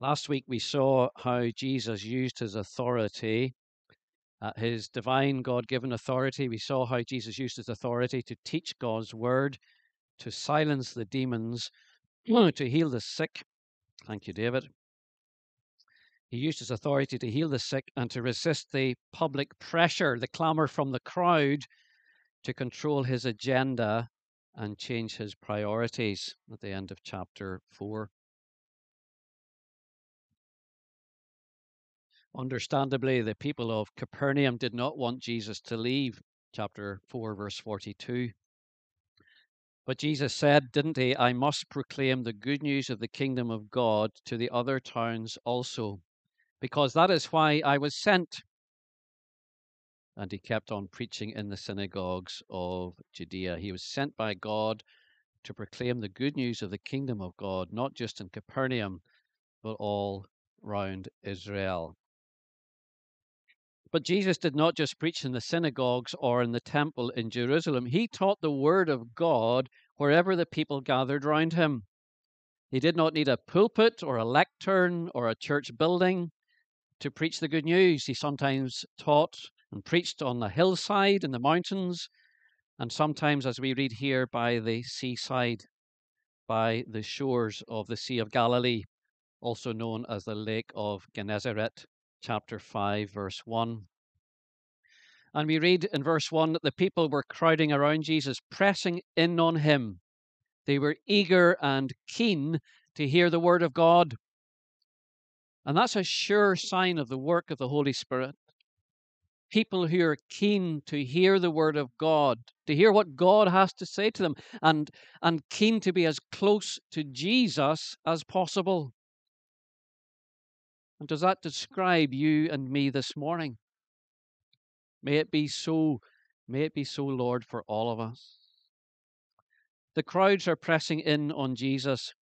Last week we saw how Jesus used his authority, his divine God-given authority. We saw how Jesus used his authority to teach God's word, to silence the demons, to heal the sick. Thank you, David. He used his authority to heal the sick and to resist the public pressure, the clamor from the crowd, to control his agenda and change his priorities at the end of chapter 4. Understandably, the people of Capernaum did not want Jesus to leave, chapter 4, verse 42. But Jesus said, didn't he, I must proclaim the good news of the kingdom of God to the other towns also, because that is why I was sent. And he kept on preaching in the synagogues of Judea. He was sent by God to proclaim the good news of the kingdom of God, not just in Capernaum, but all round Israel. But Jesus did not just preach in the synagogues or in the temple in Jerusalem. He taught the word of God wherever the people gathered round him. He did not need a pulpit or a lectern or a church building to preach the good news. He sometimes taught and preached on the hillside, in the mountains, and sometimes, as we read here, by the seaside, by the shores of the Sea of Galilee, also known as the Lake of Gennesaret. Chapter 5, verse 1. And we read in verse 1 that the people were crowding around Jesus, pressing in on him. They were eager and keen to hear the word of God. And that's a sure sign of the work of the Holy Spirit. People who are keen to hear the word of God, to hear what God has to say to them, and keen to be as close to Jesus as possible. And does that describe you and me this morning? May it be so, Lord, for all of us. The crowds are pressing in on Jesus.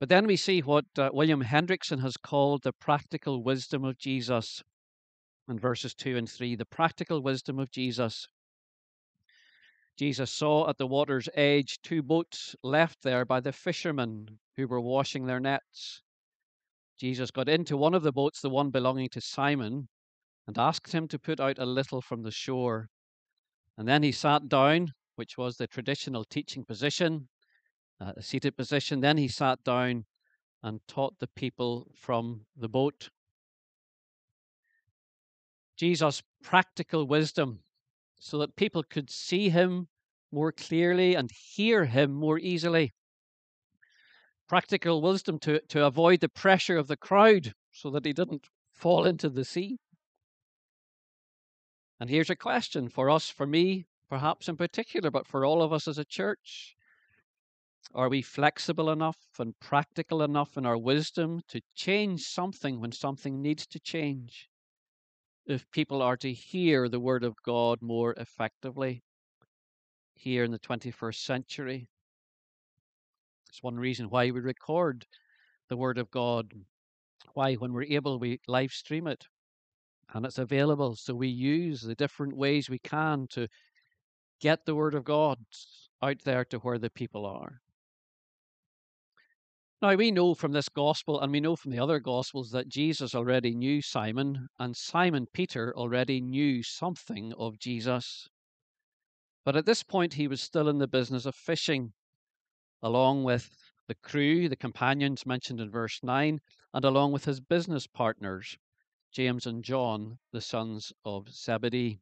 But then we see what William Hendrickson has called the practical wisdom of Jesus in verses 2 and 3, the practical wisdom of Jesus. Jesus saw at the water's edge 2 boats left there by the fishermen who were washing their nets. Jesus got into one of the boats, the one belonging to Simon, and asked him to put out a little from the shore. And then he sat down, which was the traditional teaching position, a seated position. Then he sat down and taught the people from the boat. Jesus' practical wisdom, so that people could see him more clearly and hear him more easily. Practical wisdom to avoid the pressure of the crowd so that he didn't fall into the sea. And here's a question for us, for me, perhaps in particular, but for all of us as a church. Are we flexible enough and practical enough in our wisdom to change something when something needs to change, if people are to hear the word of God more effectively here in the 21st century? It's one reason why we record the Word of God, why when we're able we live stream it and it's available. So we use the different ways we can to get the Word of God out there to where the people are. Now we know from this Gospel and we know from the other Gospels that Jesus already knew Simon, and Simon Peter already knew something of Jesus. But at this point he was still in the business of fishing, along with the crew, the companions mentioned in verse 9, and along with his business partners, James and John, the sons of Zebedee.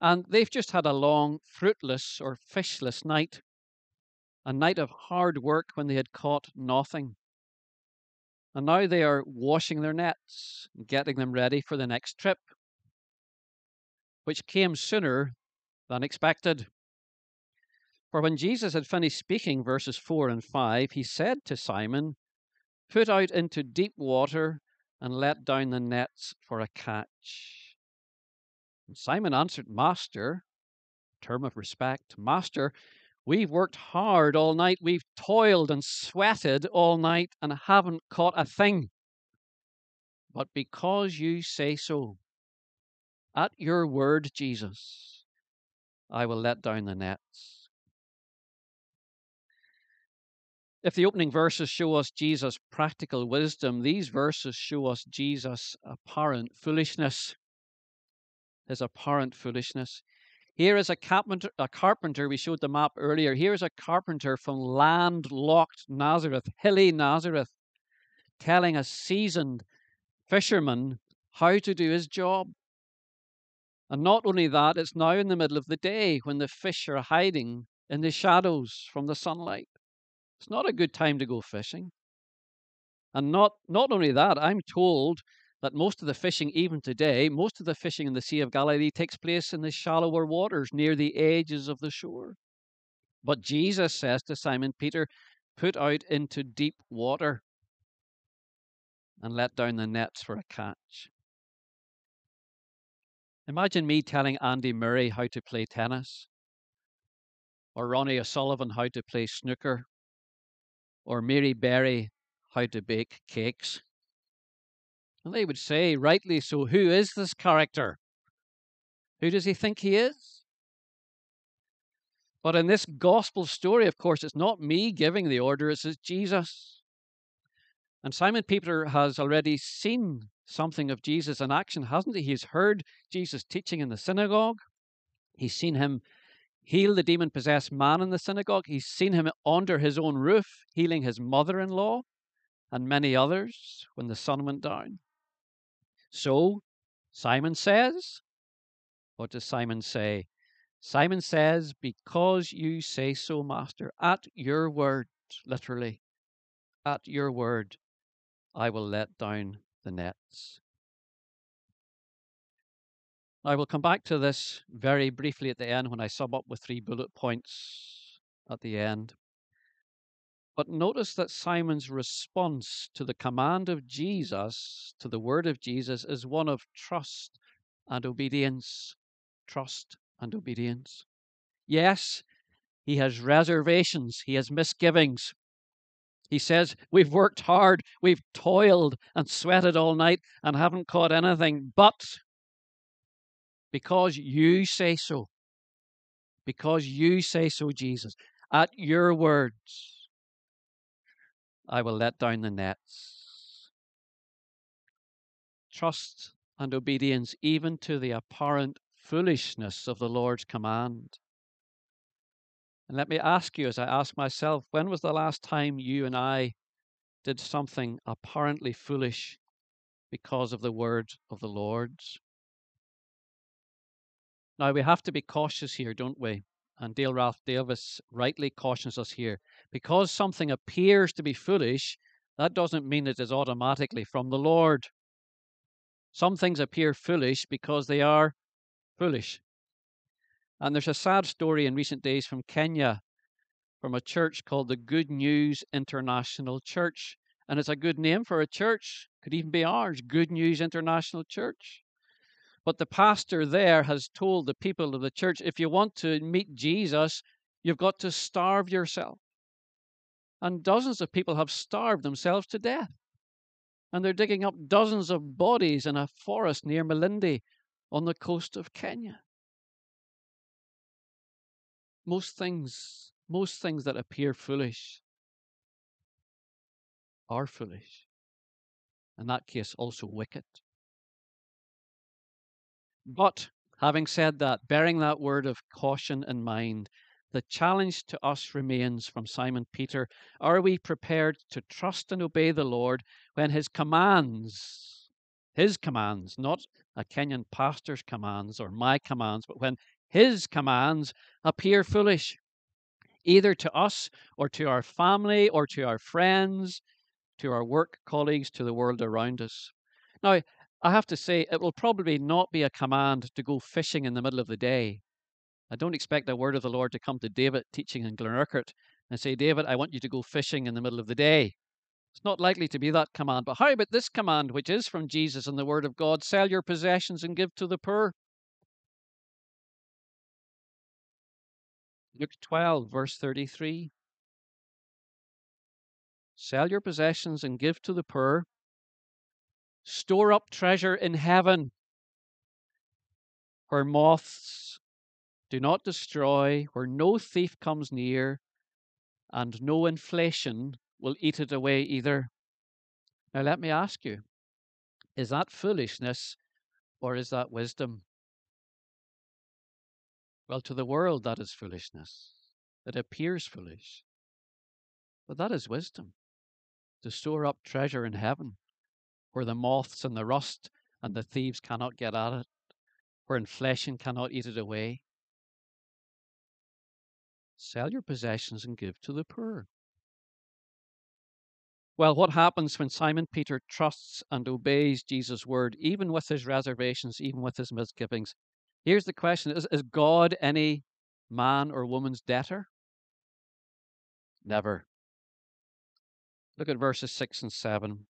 And they've just had a long, fruitless or fishless night, a night of hard work when they had caught nothing. And now they are washing their nets, getting them ready for the next trip, which came sooner than expected. For when Jesus had finished speaking, verses 4 and 5, he said to Simon, put out into deep water and let down the nets for a catch. And Simon answered, Master, term of respect, Master, we've worked hard all night, we've toiled and sweated all night and haven't caught a thing. But because you say so, at your word, Jesus, I will let down the nets. If the opening verses show us Jesus' practical wisdom, these verses show us Jesus' apparent foolishness. His apparent foolishness. Here is a carpenter, we showed the map earlier. Here is a carpenter from landlocked Nazareth, hilly Nazareth, telling a seasoned fisherman how to do his job. And not only that, it's now in the middle of the day when the fish are hiding in the shadows from the sunlight. It's not a good time to go fishing. And not only that, I'm told that most of the fishing, even today, most of the fishing in the Sea of Galilee takes place in the shallower waters near the edges of the shore. But Jesus says to Simon Peter, put out into deep water and let down the nets for a catch. Imagine me telling Andy Murray how to play tennis, or Ronnie O'Sullivan how to play snooker, or Mary Berry how to bake cakes. And they would say, rightly so, who is this character? Who does he think he is? But in this gospel story, of course, it's not me giving the order, it's Jesus. And Simon Peter has already seen something of Jesus in action, hasn't he? He's heard Jesus teaching in the synagogue. He's seen him heal the demon-possessed man in the synagogue. He's seen him under his own roof, healing his mother-in-law and many others when the sun went down. So, Simon says, what does Simon say? Simon says, because you say so, Master, at your word, literally, at your word, I will let down the nets. I will come back to this very briefly at the end when I sum up with 3 bullet points at the end. But notice that Simon's response to the command of Jesus, to the word of Jesus, is one of trust and obedience. Trust and obedience. Yes, he has reservations. He has misgivings. He says, we've worked hard, we've toiled and sweated all night and haven't caught anything, but because you say so, Jesus, at your words, I will let down the nets. Trust and obedience even to the apparent foolishness of the Lord's command. And let me ask you, as I ask myself, when was the last time you and I did something apparently foolish because of the word of the Lord's? Now, we have to be cautious here, don't we? And Dale Ralph Davis rightly cautions us here. Because something appears to be foolish, that doesn't mean it is automatically from the Lord. Some things appear foolish because they are foolish. And there's a sad story in recent days from Kenya, from a church called the Good News International Church. And it's a good name for a church, could even be ours, Good News International Church. But the pastor there has told the people of the church, if you want to meet Jesus, you've got to starve yourself. And dozens of people have starved themselves to death. And they're digging up dozens of bodies in a forest near Malindi on the coast of Kenya. Most things that appear foolish are foolish. In that case, also wicked. But having said that, bearing that word of caution in mind, the challenge to us remains from Simon Peter. Are we prepared to trust and obey the Lord when his commands, not a Kenyan pastor's commands or my commands, but when his commands appear foolish, either to us or to our family or to our friends, to our work colleagues, to the world around us? Now, I have to say, it will probably not be a command to go fishing in the middle of the day. I don't expect the word of the Lord to come to David teaching in Glen Urquhart and say, David, I want you to go fishing in the middle of the day. It's not likely to be that command. But how about this command, which is from Jesus and the word of God, sell your possessions and give to the poor? Luke 12, verse 33. Sell your possessions and give to the poor. Store up treasure in heaven, where moths do not destroy, where no thief comes near, and no inflation will eat it away either. Now let me ask you, is that foolishness or is that wisdom? Well, to the world, that is foolishness. It appears foolish. But that is wisdom, to store up treasure in heaven, where the moths and the rust and the thieves cannot get at it, where inflation cannot eat it away. Sell your possessions and give to the poor. Well, what happens when Simon Peter trusts and obeys Jesus' word, even with his reservations, even with his misgivings? Here's the question, is God any man or woman's debtor? Never. Look at verses 6 and 7.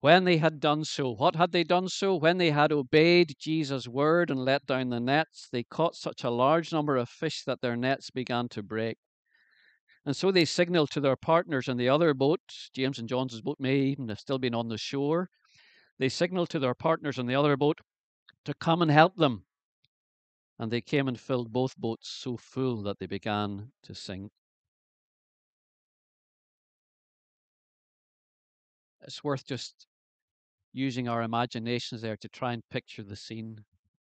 When they had done so, what had they done so? When they had obeyed Jesus' word and let down the nets, they caught such a large number of fish that their nets began to break. And so they signaled to their partners in the other boat, James and John's boat may even have still been on the shore. They signaled to their partners in the other boat to come and help them. And they came and filled both boats so full that they began to sink. It's worth just using our imaginations there to try and picture the scene.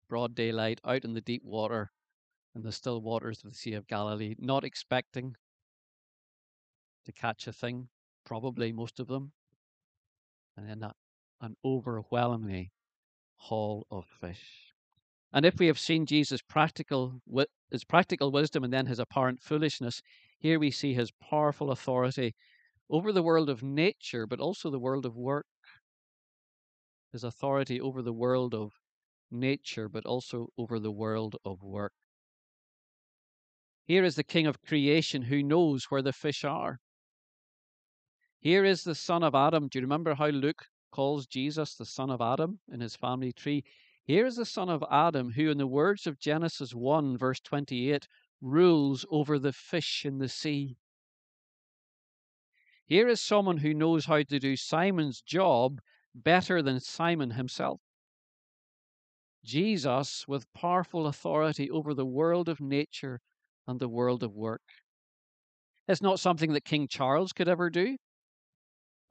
Broad daylight, out in the deep water, in the still waters of the Sea of Galilee, not expecting to catch a thing, probably most of them, and then an overwhelming haul of fish. And if we have seen Jesus' practical wisdom and then his apparent foolishness, here we see his powerful authority over the world of nature, but also the world of work. His authority over the world of nature, but also over the world of work. Here is the King of creation who knows where the fish are. Here is the son of Adam. Do you remember how Luke calls Jesus the son of Adam in his family tree? Here is the son of Adam who, in the words of Genesis 1, verse 28, rules over the fish in the sea. Here is someone who knows how to do Simon's job better than Simon himself. Jesus, with powerful authority over the world of nature and the world of work. It's not something that King Charles could ever do,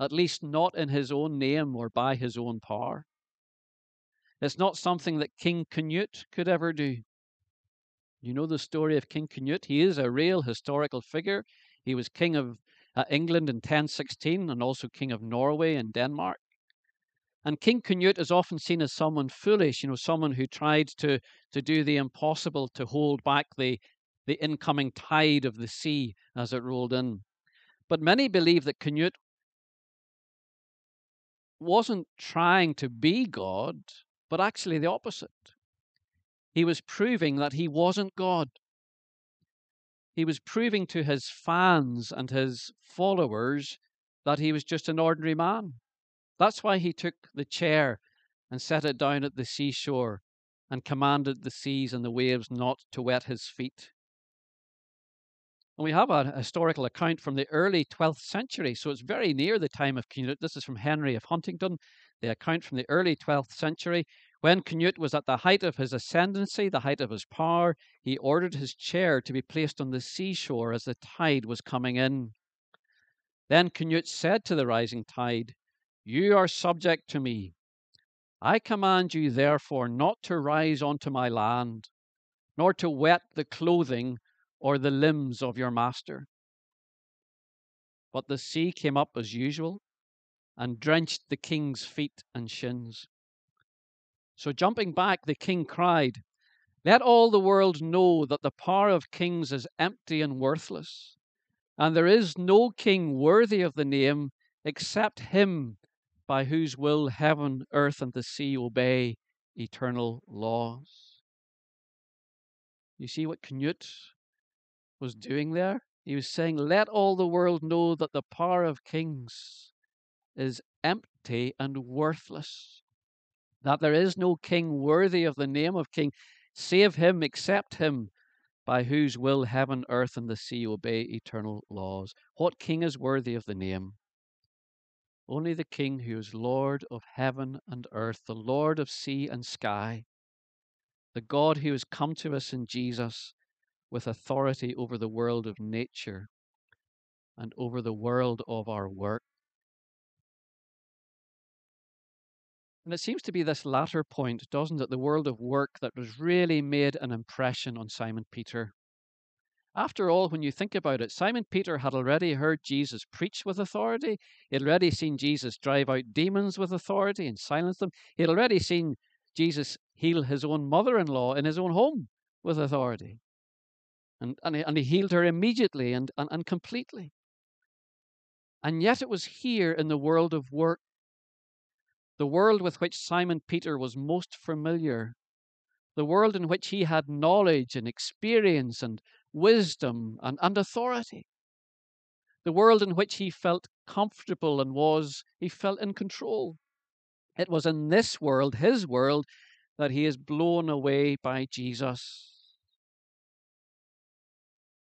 at least not in his own name or by his own power. It's not something that King Canute could ever do. You know the story of King Canute. He is a real historical figure. He was king of England in 1016 and also king of Norway and Denmark. And King Canute is often seen as someone foolish, someone who tried to do the impossible, to hold back the incoming tide of the sea as it rolled in. But many believe that Canute wasn't trying to be God, but actually the opposite. He was proving that he wasn't God. He was proving to his fans and his followers that he was just an ordinary man. That's why he took the chair and set it down at the seashore and commanded the seas and the waves not to wet his feet. And we have a historical account from the early 12th century, so it's very near the time of Canute. This is from Henry of Huntingdon, the account from the early 12th century. When Canute was at the height of his ascendancy, the height of his power, he ordered his chair to be placed on the seashore as the tide was coming in. Then Canute said to the rising tide, "You are subject to me. I command you, therefore, not to rise onto my land, nor to wet the clothing or the limbs of your master." But the sea came up as usual and drenched the king's feet and shins. So jumping back, the king cried, "Let all the world know that the power of kings is empty and worthless, and there is no king worthy of the name except him by whose will heaven, earth, and the sea obey eternal laws." You see what Canute was doing there? He was saying, let all the world know that the power of kings is empty and worthless, that there is no king worthy of the name of king, save him, except him, by whose will heaven, earth, and the sea obey eternal laws. What king is worthy of the name? Only the king who is Lord of heaven and earth, the Lord of sea and sky, the God who has come to us in Jesus, with authority over the world of nature and over the world of our work. And it seems to be this latter point, doesn't it, the world of work that was really made an impression on Simon Peter. After all, when you think about it, Simon Peter had already heard Jesus preach with authority. He had already seen Jesus drive out demons with authority and silence them. He had already seen Jesus heal his own mother-in-law in his own home with authority. And he healed her immediately and completely. And yet it was here in the world of work, the world with which Simon Peter was most familiar, the world in which he had knowledge and experience and wisdom and authority, the world in which he felt comfortable and he felt in control. It was in this world, his world, that he is blown away by Jesus.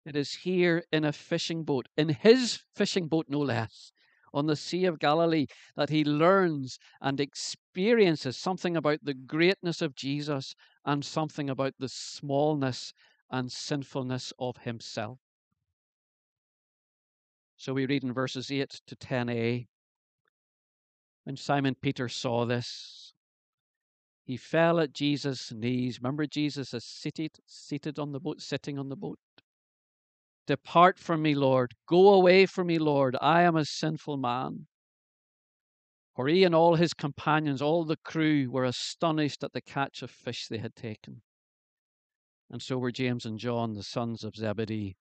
It is here in a fishing boat, in his fishing boat no less, on the Sea of Galilee, that he learns and experiences something about the greatness of Jesus and something about the smallness and sinfulness of himself. So we read in verses 8 to 10a, when Simon Peter saw this, he fell at Jesus' knees. Remember, Jesus is seated on the boat, sitting on the boat. "Depart from me, Lord. Go away from me, Lord. I am a sinful man." For he and all his companions, all the crew, were astonished at the catch of fish they had taken. And so were James and John, the sons of Zebedee,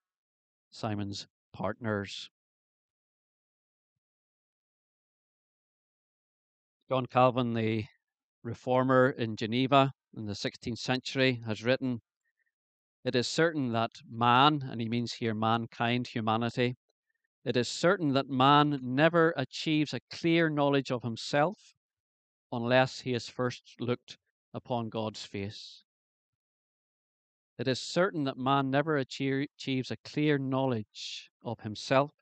Simon's partners. John Calvin, the reformer in Geneva in the 16th century, has written, "It is certain that man," and he means here mankind, humanity, "it is certain that man never achieves a clear knowledge of himself unless he has first looked upon God's face." It is certain that man never achieves a clear knowledge of himself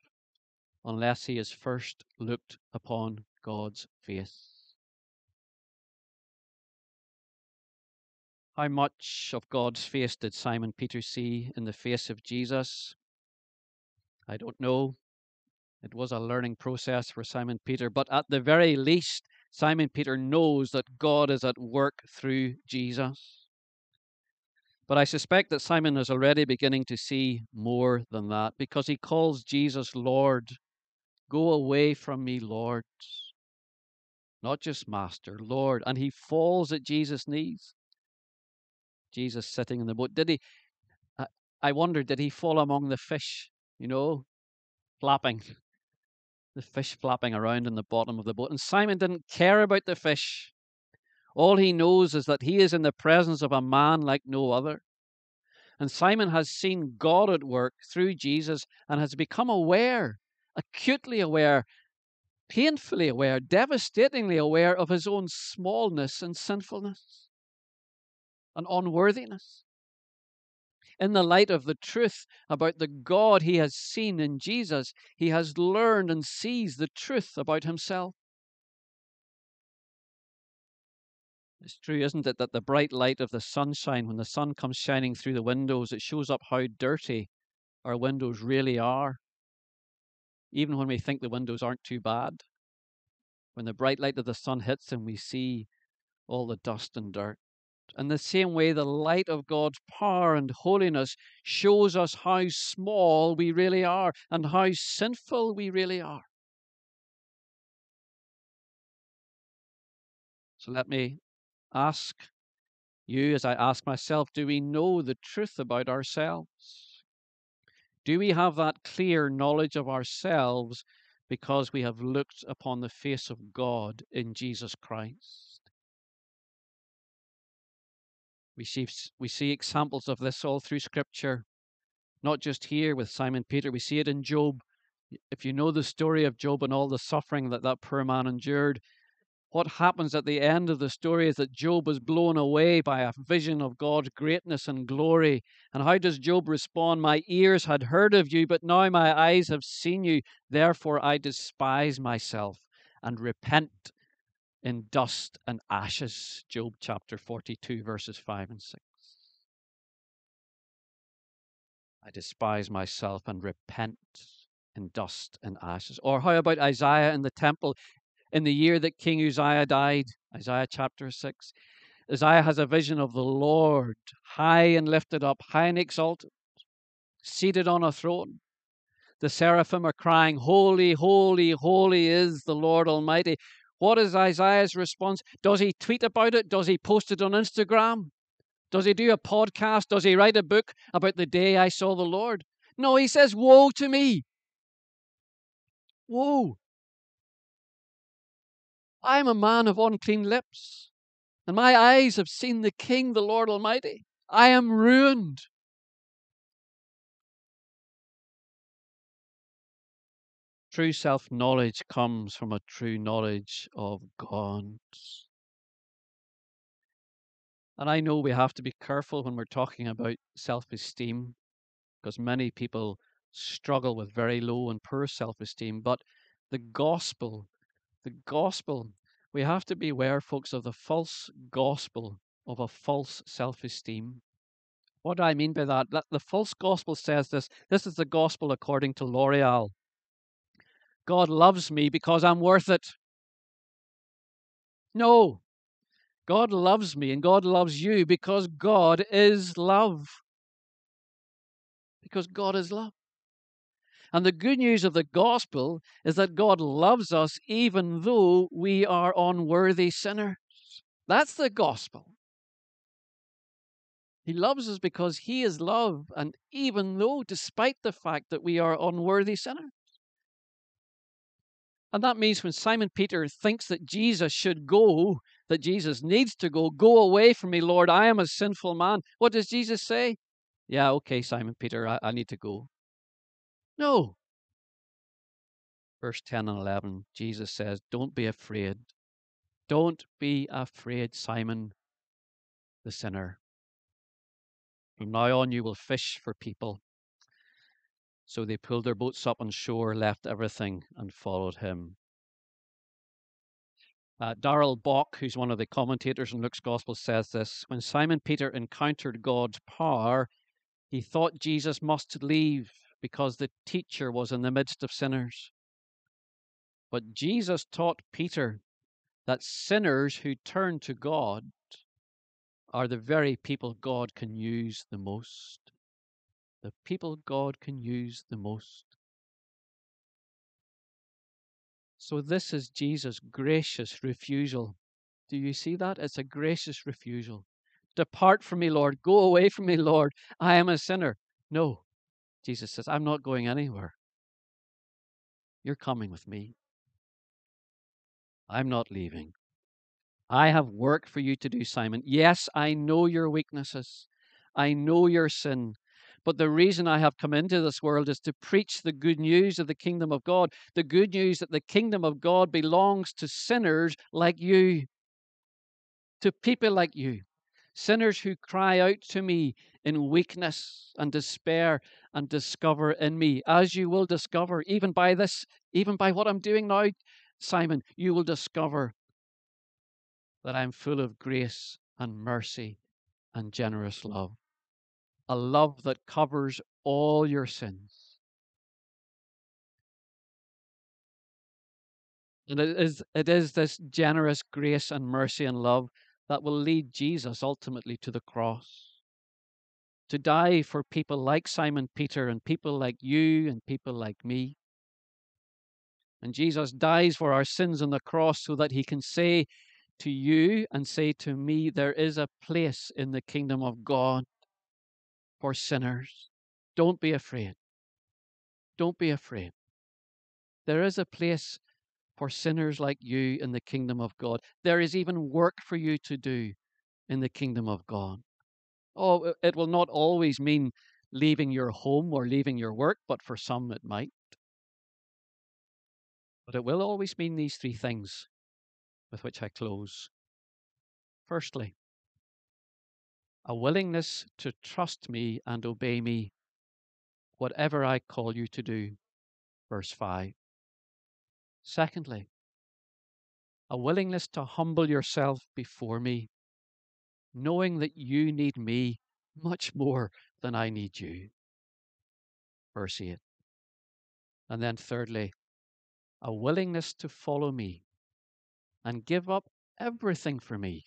unless he has first looked upon God's face. How much of God's face did Simon Peter see in the face of Jesus? I don't know. It was a learning process for Simon Peter, but at the very least, Simon Peter knows that God is at work through Jesus. But I suspect that Simon is already beginning to see more than that, because he calls Jesus Lord. "Go away from me, Lord." Not just Master, Lord. And he falls at Jesus' knees. Jesus sitting in the boat. Did he? I wonder, did he fall among the fish, flapping? The fish flapping around in the bottom of the boat. And Simon didn't care about the fish. All he knows is that he is in the presence of a man like no other. And Simon has seen God at work through Jesus and has become aware, acutely aware, painfully aware, devastatingly aware of his own smallness and sinfulness and unworthiness. In the light of the truth about the God he has seen in Jesus, he has learned and sees the truth about himself. It's true, isn't it, that the bright light of the sunshine, when the sun comes shining through the windows, it shows up how dirty our windows really are. Even when we think the windows aren't too bad, when the bright light of the sun hits them, we see all the dust and dirt. In the same way, the light of God's power and holiness shows us how small we really are and how sinful we really are. So let me ask you, as I ask myself, do we know the truth about ourselves? Do we have that clear knowledge of ourselves because we have looked upon the face of God in Jesus Christ? We see examples of this all through Scripture, not just here with Simon Peter. We see it in Job. If you know the story of Job and all the suffering that poor man endured, what happens at the end of the story is that Job was blown away by a vision of God's greatness and glory. And how does Job respond? "My ears had heard of you, but now my eyes have seen you. Therefore I despise myself and repent in dust and ashes." Job chapter 42, verses 5 and 6. "I despise myself and repent in dust and ashes. Or how about Isaiah in the temple in the year that King Uzziah died? Isaiah chapter 6. Isaiah has a vision of the Lord, high and lifted up, high and exalted, seated on a throne. The seraphim are crying, "Holy, holy, holy is the Lord Almighty." What is Isaiah's response? Does he tweet about it? Does he post it on Instagram? Does he do a podcast? Does he write a book about the day I saw the Lord? No, he says, "Woe to me. Woe. I am a man of unclean lips, and my eyes have seen the King, the Lord Almighty. I am ruined." True self-knowledge comes from a true knowledge of God. And I know we have to be careful when we're talking about self-esteem, because many people struggle with very low and poor self-esteem. But the gospel, we have to beware, folks, of the false gospel of a false self-esteem. What do I mean by that? The false gospel says this. This is the gospel according to L'Oreal. God loves me because I'm worth it. No. God loves me and God loves you because God is love. Because God is love. And the good news of the gospel is that God loves us even though we are unworthy sinners. That's the gospel. He loves us because He is love, and even though, despite the fact that we are unworthy sinners. And that means when Simon Peter thinks that Jesus should go, that Jesus needs to go, "Go away from me, Lord, I am a sinful man." What does Jesus say? "Yeah, okay, Simon Peter, I need to go." No. Verse 10 and 11, Jesus says, "Don't be afraid. Don't be afraid, Simon the sinner. From now on you will fish for people." So they pulled their boats up on shore, left everything, and followed him. Daryl Bock, who's one of the commentators in Luke's Gospel, says this: when Simon Peter encountered God's power, he thought Jesus must leave because the teacher was in the midst of sinners. But Jesus taught Peter that sinners who turn to God are the very people God can use the most. The people God can use the most. So this is Jesus' gracious refusal. Do you see that? It's a gracious refusal. "Depart from me, Lord. Go away from me, Lord. I am a sinner." No. Jesus says, "I'm not going anywhere. You're coming with me. I'm not leaving. I have work for you to do, Simon. Yes, I know your weaknesses. I know your sin. But the reason I have come into this world is to preach the good news of the kingdom of God, the good news that the kingdom of God belongs to sinners like you, to people like you, sinners who cry out to me in weakness and despair and discover in me, as you will discover even by this, even by what I'm doing now, Simon, you will discover that I'm full of grace and mercy and generous love. A love that covers all your sins." And it is this generous grace and mercy and love that will lead Jesus ultimately to the cross, to die for people like Simon Peter and people like you and people like me. And Jesus dies for our sins on the cross so that He can say to you and say to me, there is a place in the kingdom of God for sinners. Don't be afraid. Don't be afraid. There is a place for sinners like you in the kingdom of God. There is even work for you to do in the kingdom of God. Oh, it will not always mean leaving your home or leaving your work, but for some it might. But it will always mean these three things with which I close. Firstly, a willingness to trust me and obey me, whatever I call you to do, verse 5. Secondly, a willingness to humble yourself before me, knowing that you need me much more than I need you, verse 8. And then thirdly, a willingness to follow me and give up everything for me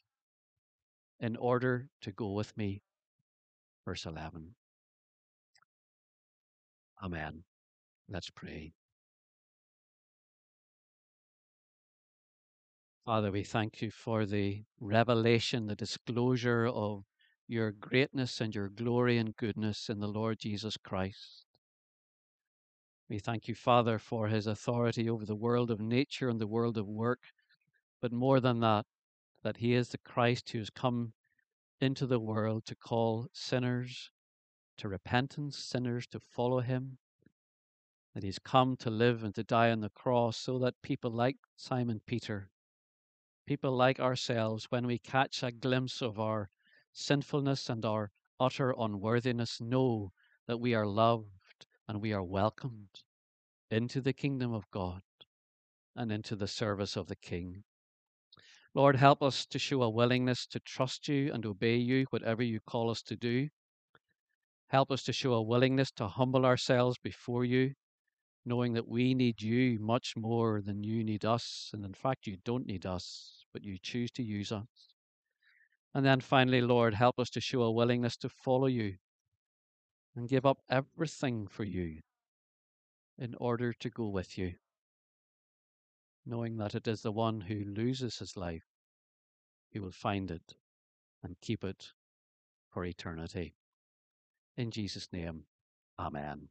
in order to go with me. Verse 11. Amen. Let's pray. Father, we thank you for the revelation, the disclosure of your greatness and your glory and goodness in the Lord Jesus Christ. We thank you, Father, for his authority over the world of nature and the world of work, but more than that, that he is the Christ who has come into the world to call sinners to repentance, sinners to follow him, that he's come to live and to die on the cross so that people like Simon Peter, people like ourselves, when we catch a glimpse of our sinfulness and our utter unworthiness, know that we are loved and we are welcomed into the kingdom of God and into the service of the King. Lord, help us to show a willingness to trust you and obey you, whatever you call us to do. Help us to show a willingness to humble ourselves before you, knowing that we need you much more than you need us. And in fact, you don't need us, but you choose to use us. And then finally, Lord, help us to show a willingness to follow you and give up everything for you in order to go with you, knowing that it is the one who loses his life who will find it and keep it for eternity. In Jesus' name, amen.